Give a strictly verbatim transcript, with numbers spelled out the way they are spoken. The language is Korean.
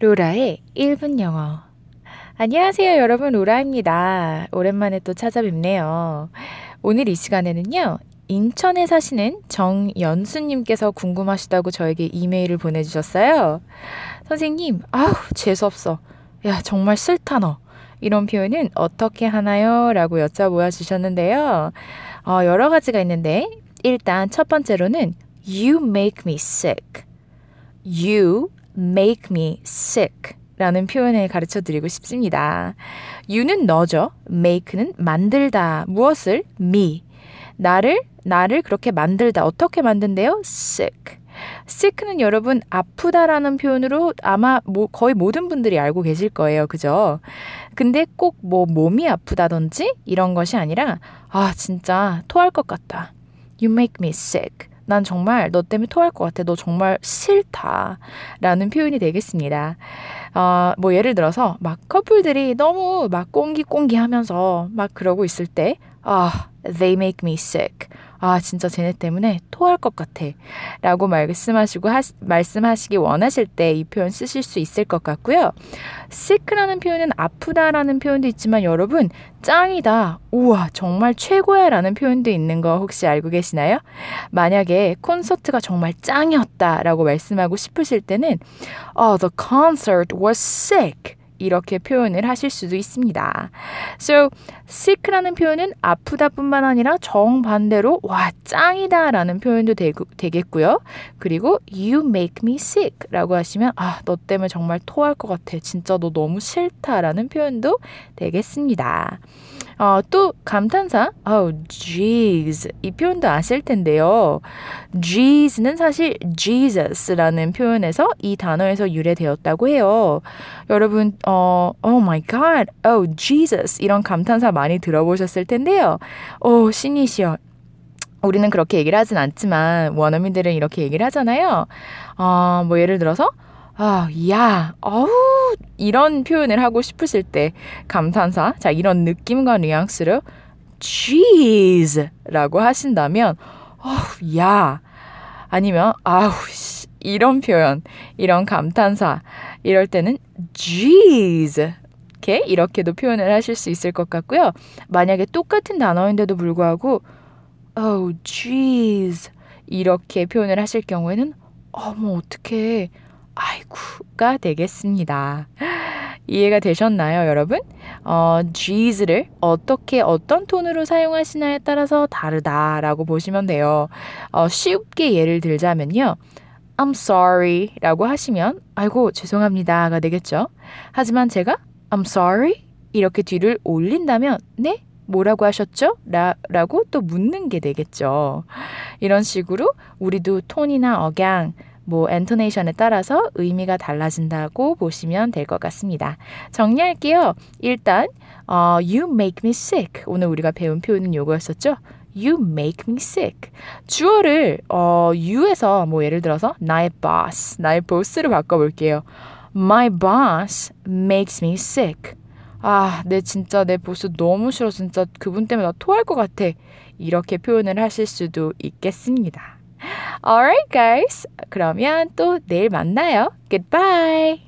로라의 일 분 영어. 안녕하세요, 여러분. 로라입니다. 오랜만에 또 찾아뵙네요. 오늘 이 시간에는요, 인천에 사시는 정연수님께서 궁금하시다고 저에게 이메일을 보내주셨어요. 선생님, 아우, 재수없어. 야, 정말 싫다, 너. 이런 표현은 어떻게 하나요? 라고 여쭤보아 주셨는데요. 어, 여러 가지가 있는데, 일단 첫 번째로는 You make me sick. You make me sick 라는 표현을 가르쳐드리고 싶습니다. You는 너죠. make는 만들다. 무엇을? me. 나를, 나를 그렇게 만들다. 어떻게 만든대요? sick. sick는 여러분 아프다라는 표현으로 아마 뭐 거의 모든 분들이 알고 계실 거예요. 그죠? 근데 꼭 뭐 몸이 아프다든지 이런 것이 아니라 아 진짜 토할 것 같다. You make me sick. 난 정말 너 때문에 토할 것 같아. 너 정말 싫다. 라는 표현이 되겠습니다. 어, 뭐 예를 들어서 막 커플들이 너무 막 꽁기꽁기 하면서 막 그러고 있을 때 아, they make me sick. 아, 진짜 쟤네 때문에 토할 것 같아. 라고 말씀하시고 하시, 말씀하시기 원하실 때 이 표현 쓰실 수 있을 것 같고요. sick라는 표현은 아프다라는 표현도 있지만 여러분 짱이다. 우와, 정말 최고야 라는 표현도 있는 거 혹시 알고 계시나요? 만약에 콘서트가 정말 짱이었다 라고 말씀하고 싶으실 때는 Oh, the concert was sick. 이렇게 표현을 하실 수도 있습니다. So, sick라는 표현은 아프다 뿐만 아니라 정반대로 와, 짱이다 라는 표현도 되구, 되겠고요. 그리고 you make me sick 라고 하시면 아, 너 때문에 정말 토할 것 같아. 진짜 너 너무 싫다 라는 표현도 되겠습니다. 어, 또 감탄사, oh, jeez 이 표현도 아실 텐데요. jeez는 사실 Jesus라는 표현에서 이 단어에서 유래되었다고 해요. 여러분, 어, oh my god, oh Jesus 이런 감탄사 많이 들어보셨을 텐데요. 오, 신이시여. 우리는 그렇게 얘기를 하진 않지만 원어민들은 이렇게 얘기를 하잖아요. 어, 뭐 예를 들어서 아, 야, 어우, 이런 표현을 하고 싶으실 때 감탄사, 자 이런 느낌과 뉘앙스로 jeez 라고 하신다면 어우, 야, 아니면 아우, 씨, 이런 표현, 이런 감탄사 이럴 때는 jeez 이렇게, 이렇게도 표현을 하실 수 있을 것 같고요. 만약에 똑같은 단어인데도 불구하고 oh, jeez 이렇게 표현을 하실 경우에는 어머, 어떡해, 아이쿠가 되겠습니다. 이해가 되셨나요, 여러분? 어, jeez를 어떻게, 어떤 톤으로 사용하시나에 따라서 다르다라고 보시면 돼요. 어, 쉽게 예를 들자면요. I'm sorry 라고 하시면 아이고, 죄송합니다가 되겠죠. 하지만 제가 I'm sorry 이렇게 뒤를 올린다면 네? 뭐라고 하셨죠? 라, 라고 또 묻는 게 되겠죠. 이런 식으로 우리도 톤이나 억양, 뭐 엔토네이션에 따라서 의미가 달라진다고 보시면 될 것 같습니다. 정리할게요. 일단 어, you make me sick. 오늘 우리가 배운 표현은 요거였었죠. You make me sick. 주어를 어, you에서 뭐 예를 들어서 나의 boss, 나의 보스로 바꿔볼게요. My boss makes me sick. 아, 내 진짜 내 보스 너무 싫어. 진짜 그분 때문에 나 토할 것 같아. 이렇게 표현을 하실 수도 있겠습니다. Alright, guys. 그러면 또 내일 만나요. Goodbye.